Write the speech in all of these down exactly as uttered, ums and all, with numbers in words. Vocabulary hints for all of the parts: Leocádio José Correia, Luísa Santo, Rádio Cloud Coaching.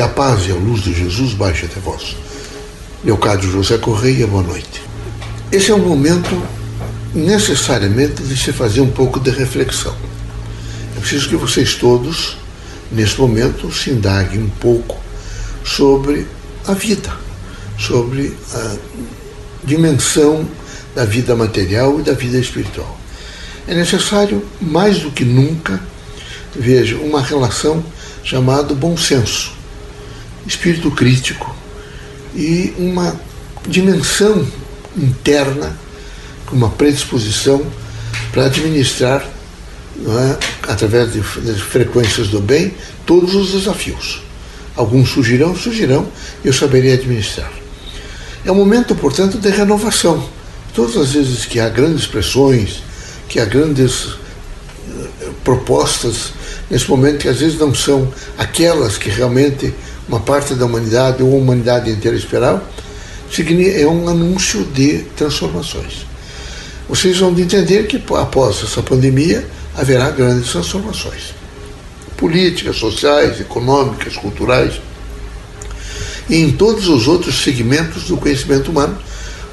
Que a paz e a luz de Jesus baixe até vós. Leocádio José Correia, boa noite. Esse é um momento necessariamente de se fazer um pouco de reflexão. Eu preciso que vocês todos, nesse momento, se indaguem um pouco sobre a vida, sobre a dimensão da vida material e da vida espiritual. É necessário, mais do que nunca, veja, uma relação chamada bom senso, espírito crítico e uma dimensão interna, uma predisposição para administrar, não é, através de frequências do bem, todos os desafios. Alguns surgirão, surgirão, eu saberei administrar. É um momento, portanto, de renovação. Todas as vezes que há grandes pressões, que há grandes propostas, nesse momento que às vezes não são aquelas que realmente uma parte da humanidade ou a humanidade inteira esperava, é um anúncio de transformações. Vocês vão entender que após essa pandemia haverá grandes transformações políticas, sociais, econômicas, culturais e em todos os outros segmentos do conhecimento humano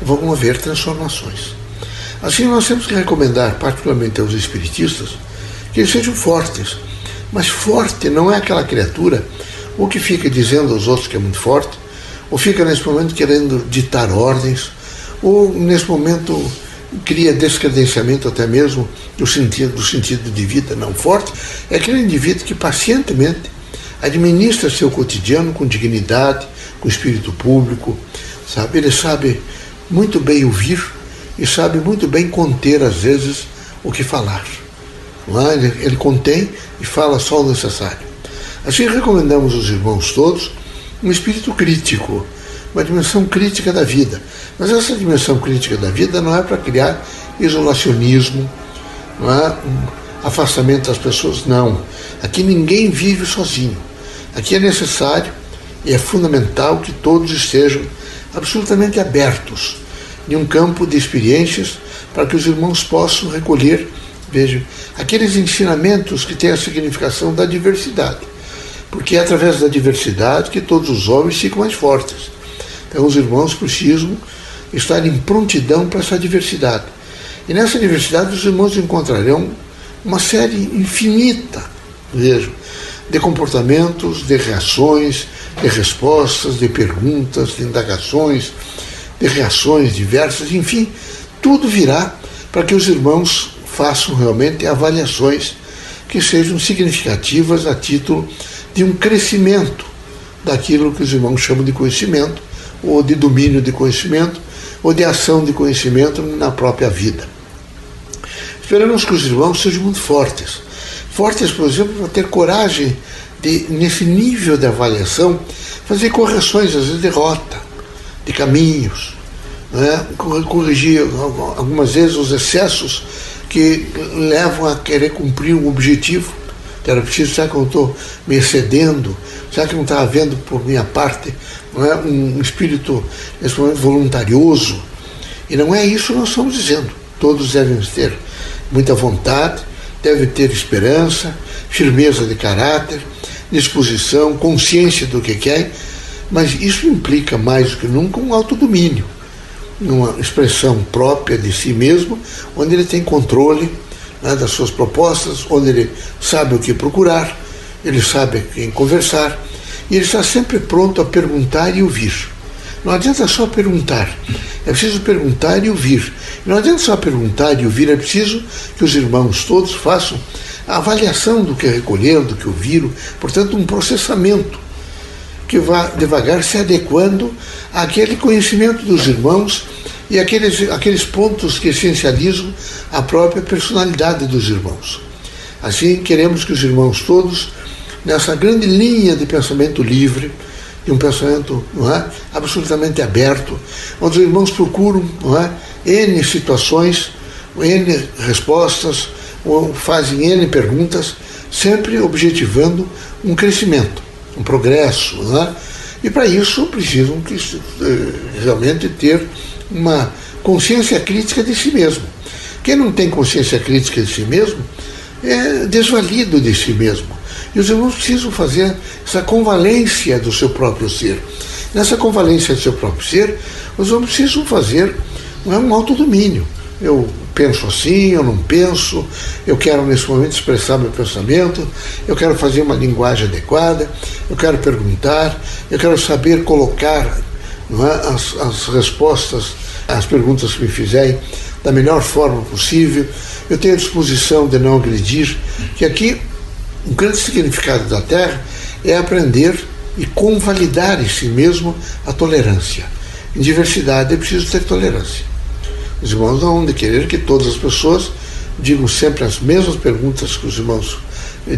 vão haver transformações. Assim, nós temos que recomendar, particularmente aos espiritistas, que eles sejam fortes, mas forte não é aquela criatura ou que fica dizendo aos outros que é muito forte, ou fica nesse momento querendo ditar ordens, ou nesse momento cria descredenciamento até mesmo do sentido, do sentido de vida. Não, forte é aquele indivíduo que pacientemente administra seu cotidiano com dignidade, com espírito público, sabe? Ele sabe muito bem ouvir e sabe muito bem conter, às vezes, o que falar. Não é? Ele, ele contém e fala só o necessário. Assim, recomendamos aos irmãos todos um espírito crítico, uma dimensão crítica da vida. Mas essa dimensão crítica da vida não é para criar isolacionismo, não é um afastamento das pessoas, não. Aqui ninguém vive sozinho. Aqui é necessário e é fundamental que todos estejam absolutamente abertos em um campo de experiências para que os irmãos possam recolher, vejam, aqueles ensinamentos que têm a significação da diversidade. Porque é através da diversidade que todos os homens ficam mais fortes. Então os irmãos precisam estar em prontidão para essa diversidade. E nessa diversidade os irmãos encontrarão uma série infinita, vejo, de comportamentos, de reações, de respostas, de perguntas, de indagações, de reações diversas, enfim, tudo virá para que os irmãos façam realmente avaliações que sejam significativas a título de um crescimento daquilo que os irmãos chamam de conhecimento, ou de domínio de conhecimento, ou de ação de conhecimento na própria vida. Esperamos que os irmãos sejam muito fortes. Fortes, por exemplo, para ter coragem de, nesse nível de avaliação, fazer correções, às vezes, de rota, de caminhos, né? Corrigir algumas vezes os excessos que levam a querer cumprir um objetivo. Era preciso, será que eu estou me excedendo? Será que não está havendo, por minha parte, não é, um espírito, nesse momento, voluntarioso? E não é isso que nós estamos dizendo. Todos devem ter muita vontade, devem ter esperança, firmeza de caráter, disposição, consciência do que quer, mas isso implica, mais do que nunca, um autodomínio, uma expressão própria de si mesmo, onde ele tem controle das suas propostas, onde ele sabe o que procurar, ele sabe quem conversar, e ele está sempre pronto a perguntar e ouvir. Não adianta só perguntar, é preciso perguntar e ouvir. Não adianta só perguntar e ouvir, é preciso que os irmãos todos façam a avaliação do que recolheram, do que ouviram, portanto um processamento que vá devagar se adequando àquele conhecimento dos irmãos e aqueles, aqueles pontos que essencializam a própria personalidade dos irmãos. Assim, queremos que os irmãos todos, nessa grande linha de pensamento livre, de um pensamento, não é, absolutamente aberto, onde os irmãos procuram, não é, N situações, N respostas, ou fazem N perguntas, sempre objetivando um crescimento, um progresso, não é? E para isso precisam que, realmente ter uma consciência crítica de si mesmo. Quem não tem consciência crítica de si mesmo é desvalido de si mesmo. E os irmãos precisam fazer essa convalência do seu próprio ser. Nessa convalência do seu próprio ser, os irmãos precisam fazer um autodomínio. Eu penso assim, eu não penso, eu quero nesse momento expressar meu pensamento, eu quero fazer uma linguagem adequada, eu quero perguntar, eu quero saber colocar, não é, as, as respostas às perguntas que me fizerem da melhor forma possível. Eu tenho a disposição de não agredir, que aqui o grande significado da Terra é aprender e convalidar em si mesmo a tolerância. Em diversidade é preciso ter tolerância. Os irmãos não vão de querer que todas as pessoas digam sempre as mesmas perguntas que os irmãos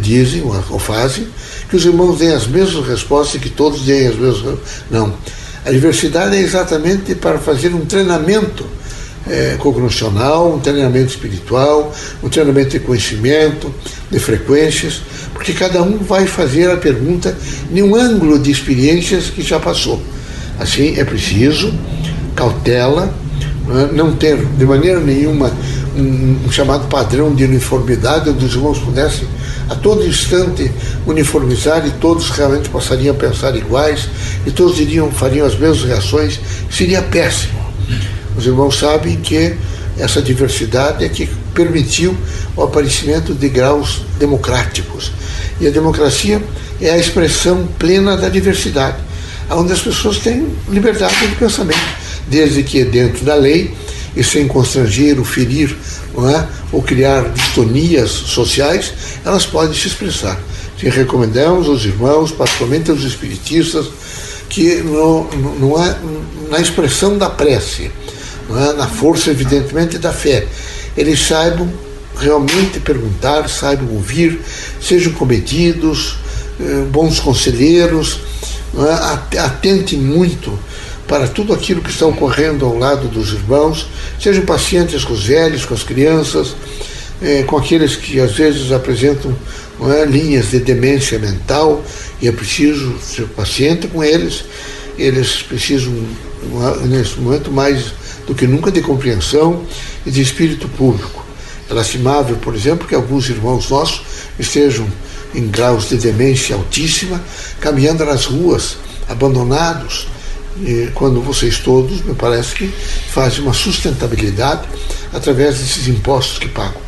dizem ou fazem, que os irmãos deem as mesmas respostas e que todos deem as mesmas. Não. A diversidade é exatamente para fazer um treinamento É, cognicional, um treinamento espiritual, um treinamento de conhecimento, de frequências, porque cada um vai fazer a pergunta em um ângulo de experiências que já passou. Assim, é preciso cautela, não ter de maneira nenhuma um, um chamado padrão de uniformidade, onde os irmãos pudessem a todo instante uniformizar e todos realmente passariam a pensar iguais e todos iriam, fariam as mesmas reações. Seria péssimo. Os irmãos sabem que essa diversidade é que permitiu o aparecimento de graus democráticos. E a democracia é a expressão plena da diversidade, onde as pessoas têm liberdade de pensamento, desde que dentro da lei e sem constranger ou ferir, não é, ou criar distonias sociais, elas podem se expressar. Se recomendamos aos irmãos, particularmente aos espiritistas, que não, não é na expressão da prece, na força, evidentemente, da fé, eles saibam realmente perguntar, saibam ouvir, sejam comedidos, bons conselheiros, atentem muito para tudo aquilo que está ocorrendo ao lado dos irmãos, sejam pacientes com os velhos, com as crianças, com aqueles que às vezes apresentam linhas de demência mental, e é preciso ser paciente com eles. Eles precisam, nesse momento, mais do que nunca de compreensão e de espírito público. É lastimável, por exemplo, que alguns irmãos nossos estejam em graus de demência altíssima, caminhando nas ruas, abandonados, e quando vocês todos, me parece que fazem uma sustentabilidade através desses impostos que pagam.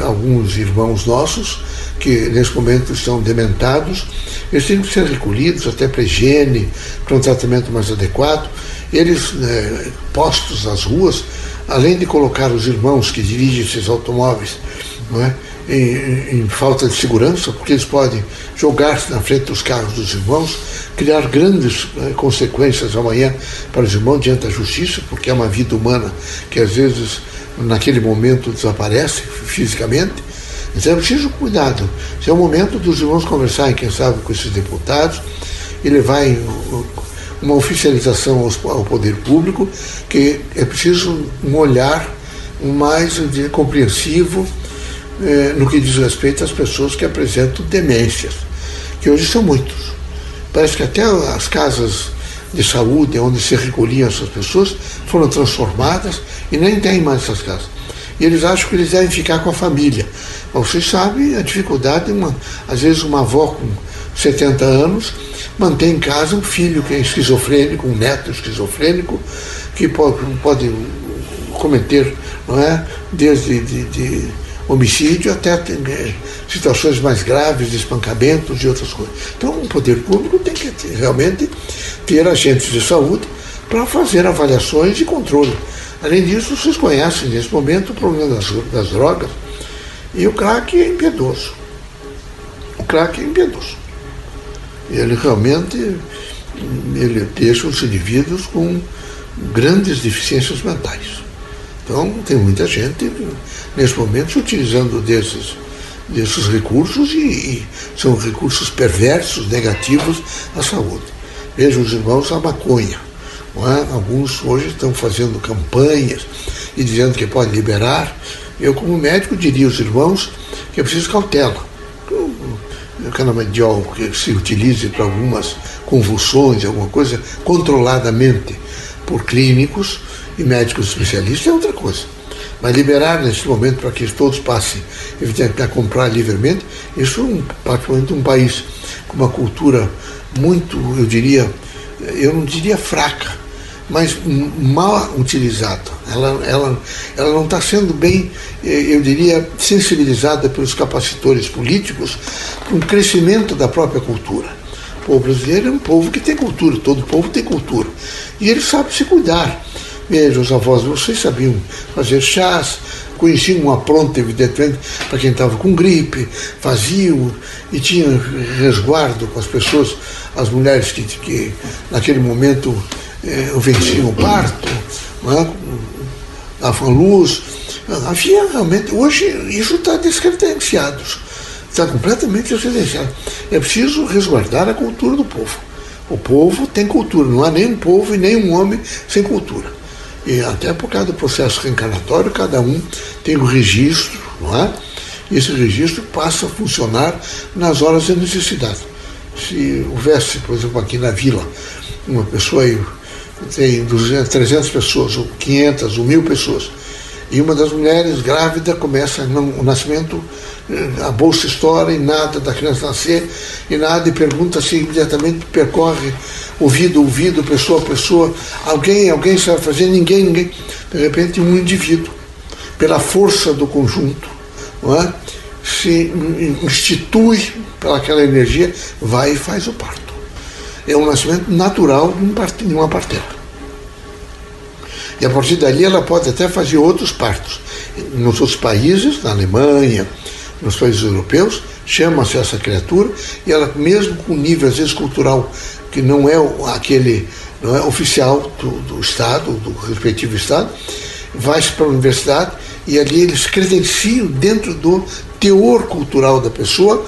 Alguns irmãos nossos que nesse momento estão dementados, eles têm que ser recolhidos até para higiene, para um tratamento mais adequado. Eles, né, postos nas ruas, além de colocar os irmãos que dirigem esses automóveis, não é, em, em falta de segurança, porque eles podem jogar-se na frente dos carros dos irmãos, criar grandes né, consequências amanhã para os irmãos diante da justiça, porque é uma vida humana que às vezes naquele momento desaparece fisicamente. Então é preciso cuidado. Esse é o momento dos irmãos conversarem, quem sabe, com esses deputados e levarem uma oficialização ao poder público, que é preciso um olhar mais compreensivo eh, no que diz respeito às pessoas que apresentam demências, que hoje são muitos. Parece que até as casas de saúde, onde se recolhiam essas pessoas, foram transformadas e nem tem mais essas casas. E eles acham que eles devem ficar com a família. Mas vocês sabem a dificuldade, uma, às vezes uma avó com setenta anos mantém em casa um filho que é esquizofrênico, um neto esquizofrênico, que pode, pode cometer, não é, desde de, de homicídio até situações mais graves, de espancamentos e outras coisas. Então o poder público tem que realmente ter agentes de saúde para fazer avaliações e controle. Além disso, vocês conhecem nesse momento o problema das, das drogas, e o crack é impiedoso. O crack é impiedoso. Ele realmente ele deixa os indivíduos com grandes deficiências mentais. Então, tem muita gente nesse momento se utilizando desses, desses recursos, e, e são recursos perversos, negativos à saúde. Vejam os irmãos, a maconha. Não é? Alguns hoje estão fazendo campanhas e dizendo que pode liberar. Eu, como médico, diria aos irmãos que é preciso cautela. O canabidiol que se utilize para algumas convulsões, alguma coisa, controladamente por clínicos e médicos especialistas, é outra coisa. mas liberar nesse momento para que todos passem, evidentemente, a comprar livremente, isso particularmente um país com uma cultura muito, eu diria, eu não diria fraca, mas mal utilizada. Ela, ela, ela não está sendo bem, eu diria, sensibilizada pelos capacitores políticos para um crescimento da própria cultura. O povo brasileiro é um povo que tem cultura, todo povo tem cultura. E ele sabe se cuidar. Veja, os avós de vocês sabiam fazer chás, conheciam uma apronto, evidentemente, para quem estava com gripe, faziam e tinham resguardo com as pessoas, as mulheres que, que naquele momento eh, venciam o parto, né, davam luz. Havia realmente, hoje isso está descredenciado, está completamente descredenciado. É preciso resguardar a cultura do povo. O povo tem cultura, não há nenhum povo e nenhum homem sem cultura. E até por causa do processo reencarnatório, cada um tem um registro, não é? E esse registro passa a funcionar nas horas de necessidade. Se houvesse, por exemplo, aqui na vila, uma pessoa tem duzentas, trezentas pessoas, ou quinhentas, ou mil pessoas, e uma das mulheres grávida começa não, o nascimento, a bolsa estoura e nada da criança nascer, e nada, e pergunta-se imediatamente, percorre ouvido, ouvido, pessoa, pessoa, alguém, alguém sabe fazer, ninguém, ninguém. De repente, um indivíduo, pela força do conjunto, não é? Se institui pelaquela energia, vai e faz o parto. É um nascimento natural de uma parteira. E a partir dali ela pode até fazer outros partos. Nos outros países, na Alemanha, nos países europeus, chama-se essa criatura e ela, mesmo com nível às vezes cultural, que não é aquele, não é oficial do, do Estado, do respectivo Estado, vai-se para a universidade e ali eles credenciam dentro do teor cultural da pessoa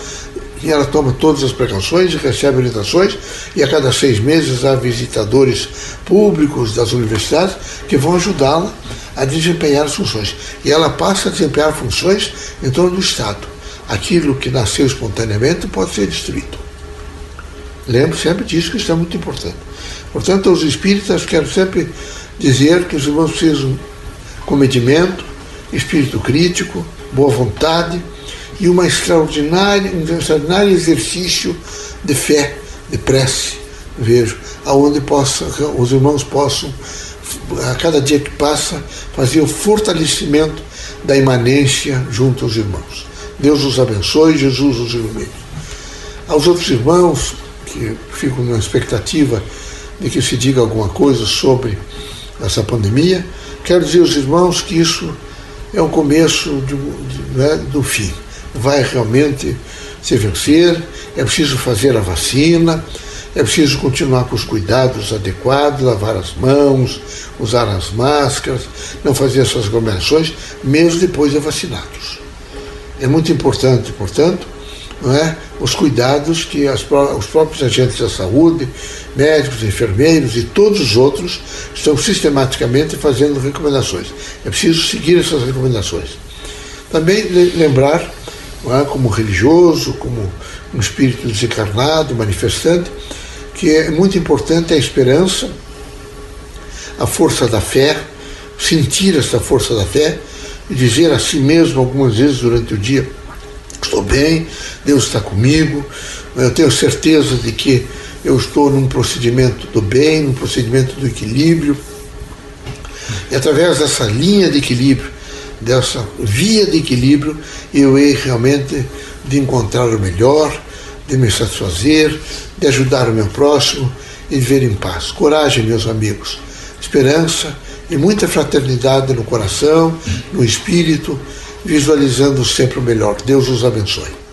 e ela toma todas as precauções e recebe orientações e a cada seis meses há visitadores públicos das universidades que vão ajudá-la a desempenhar as funções. E ela passa a desempenhar funções em torno do Estado. Aquilo que nasceu espontaneamente pode ser destruído. Lembro sempre disso, que isso é muito importante. Portanto, aos espíritas quero sempre dizer que os irmãos precisam comedimento, espírito crítico, boa vontade e uma extraordinária, um extraordinário exercício de fé, de prece, vejo, aonde possa, os irmãos possam, a cada dia que passa, fazer o fortalecimento da imanência junto aos irmãos. Deus os abençoe, Jesus os ilumine. Aos outros irmãos, que ficam na expectativa de que se diga alguma coisa sobre essa pandemia, quero dizer aos irmãos que isso é o começo do, né, do fim. Vai realmente se vencer, é preciso fazer a vacina, é preciso continuar com os cuidados adequados, lavar as mãos, usar as máscaras, não fazer essas aglomerações, mesmo depois de vacinados. É muito importante, portanto, não é? Os cuidados que as, os próprios agentes da saúde, médicos, enfermeiros e todos os outros estão sistematicamente fazendo recomendações. É preciso seguir essas recomendações. Também lembrar, não é? Como religioso, como um espírito desencarnado, manifestante, que é muito importante a esperança, a força da fé, sentir essa força da fé e dizer a si mesmo algumas vezes durante o dia: estou bem, Deus está comigo, eu tenho certeza de que eu estou num procedimento do bem, num procedimento do equilíbrio. E através dessa linha de equilíbrio, dessa via de equilíbrio, eu hei realmente de encontrar o melhor, de me satisfazer, de ajudar o meu próximo e de viver em paz. Coragem, meus amigos, esperança e muita fraternidade no coração, no espírito, visualizando sempre o melhor. Deus os abençoe.